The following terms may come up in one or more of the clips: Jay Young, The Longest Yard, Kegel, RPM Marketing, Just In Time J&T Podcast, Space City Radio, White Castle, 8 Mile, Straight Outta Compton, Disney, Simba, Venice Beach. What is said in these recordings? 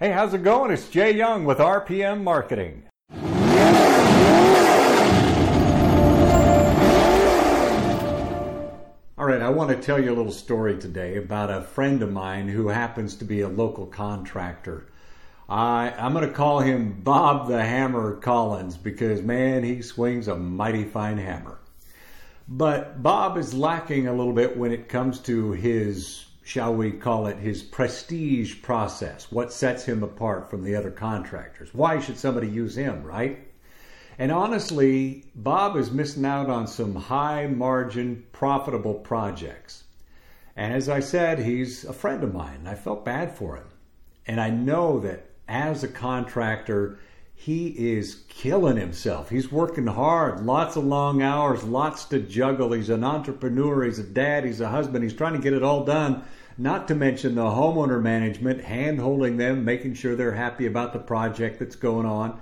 Hey, how's it going? It's Jay Young with RPM Marketing. All right, I want to tell you a little story today about a friend of mine who happens to be a local contractor. I'm going to call him Bob the Hammer Collins because, man, he swings a mighty fine hammer. But Bob is lacking a little bit when it comes to his, shall we call it, his prestige process. What sets him apart from the other contractors? Why should somebody use him, right? And honestly, Bob is missing out on some high-margin, profitable projects. And as I said, he's a friend of mine. I felt bad for him. And I know that as a contractor, he is killing himself. He's working hard, lots of long hours, lots to juggle. He's an entrepreneur, he's a dad, he's a husband. He's trying to get it all done, not to mention the homeowner management, hand-holding them, making sure they're happy about the project that's going on.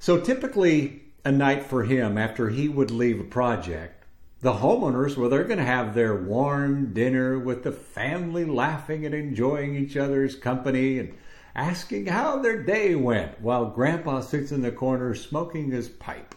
So typically, a night for him after he would leave a project, the homeowners, well, they're going to have their warm dinner with the family laughing and enjoying each other's company and asking how their day went while Grandpa sits in the corner smoking his pipe.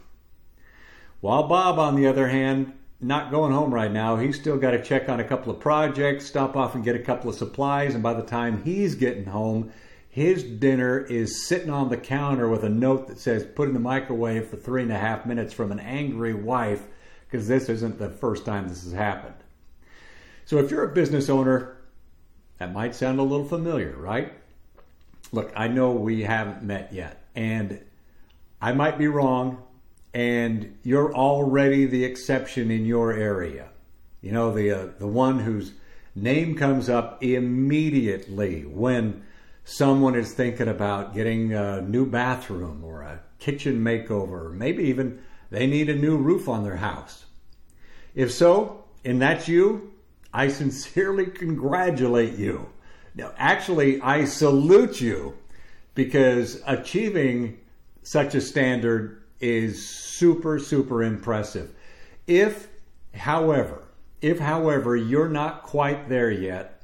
While Bob, on the other hand, not going home right now. He's still got to check on a couple of projects, stop off and get a couple of supplies, and by the time he's getting home, his dinner is sitting on the counter with a note that says, put in the microwave for 3.5 minutes from an angry wife, because this isn't the first time this has happened. So if you're a business owner, that might sound a little familiar, right? Look, I know we haven't met yet, and I might be wrong, and you're already the exception in your area. You know, the one whose name comes up immediately when someone is thinking about getting a new bathroom or a kitchen makeover, or maybe even they need a new roof on their house. If so, and that's you, I sincerely congratulate you. Now, actually, I salute you, because achieving such a standard is super, super impressive. If, however, you're not quite there yet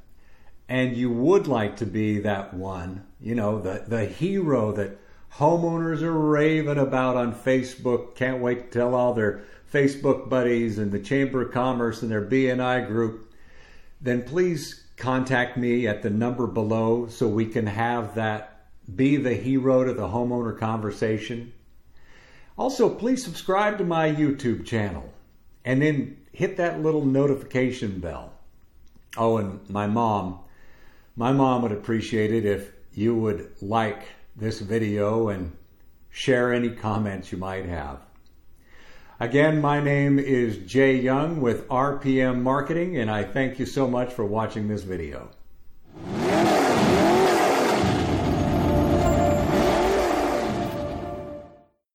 and you would like to be that one, you know, the hero that homeowners are raving about on Facebook, can't wait to tell all their Facebook buddies and the Chamber of Commerce and their B&I group, then please contact me at the number below so we can have that be the hero to the homeowner conversation. Also, please subscribe to my YouTube channel and then hit that little notification bell. Oh, and my mom would appreciate it if you would like this video and share any comments you might have. Again, my name is Jay Young with RPM Marketing, and I thank you so much for watching this video.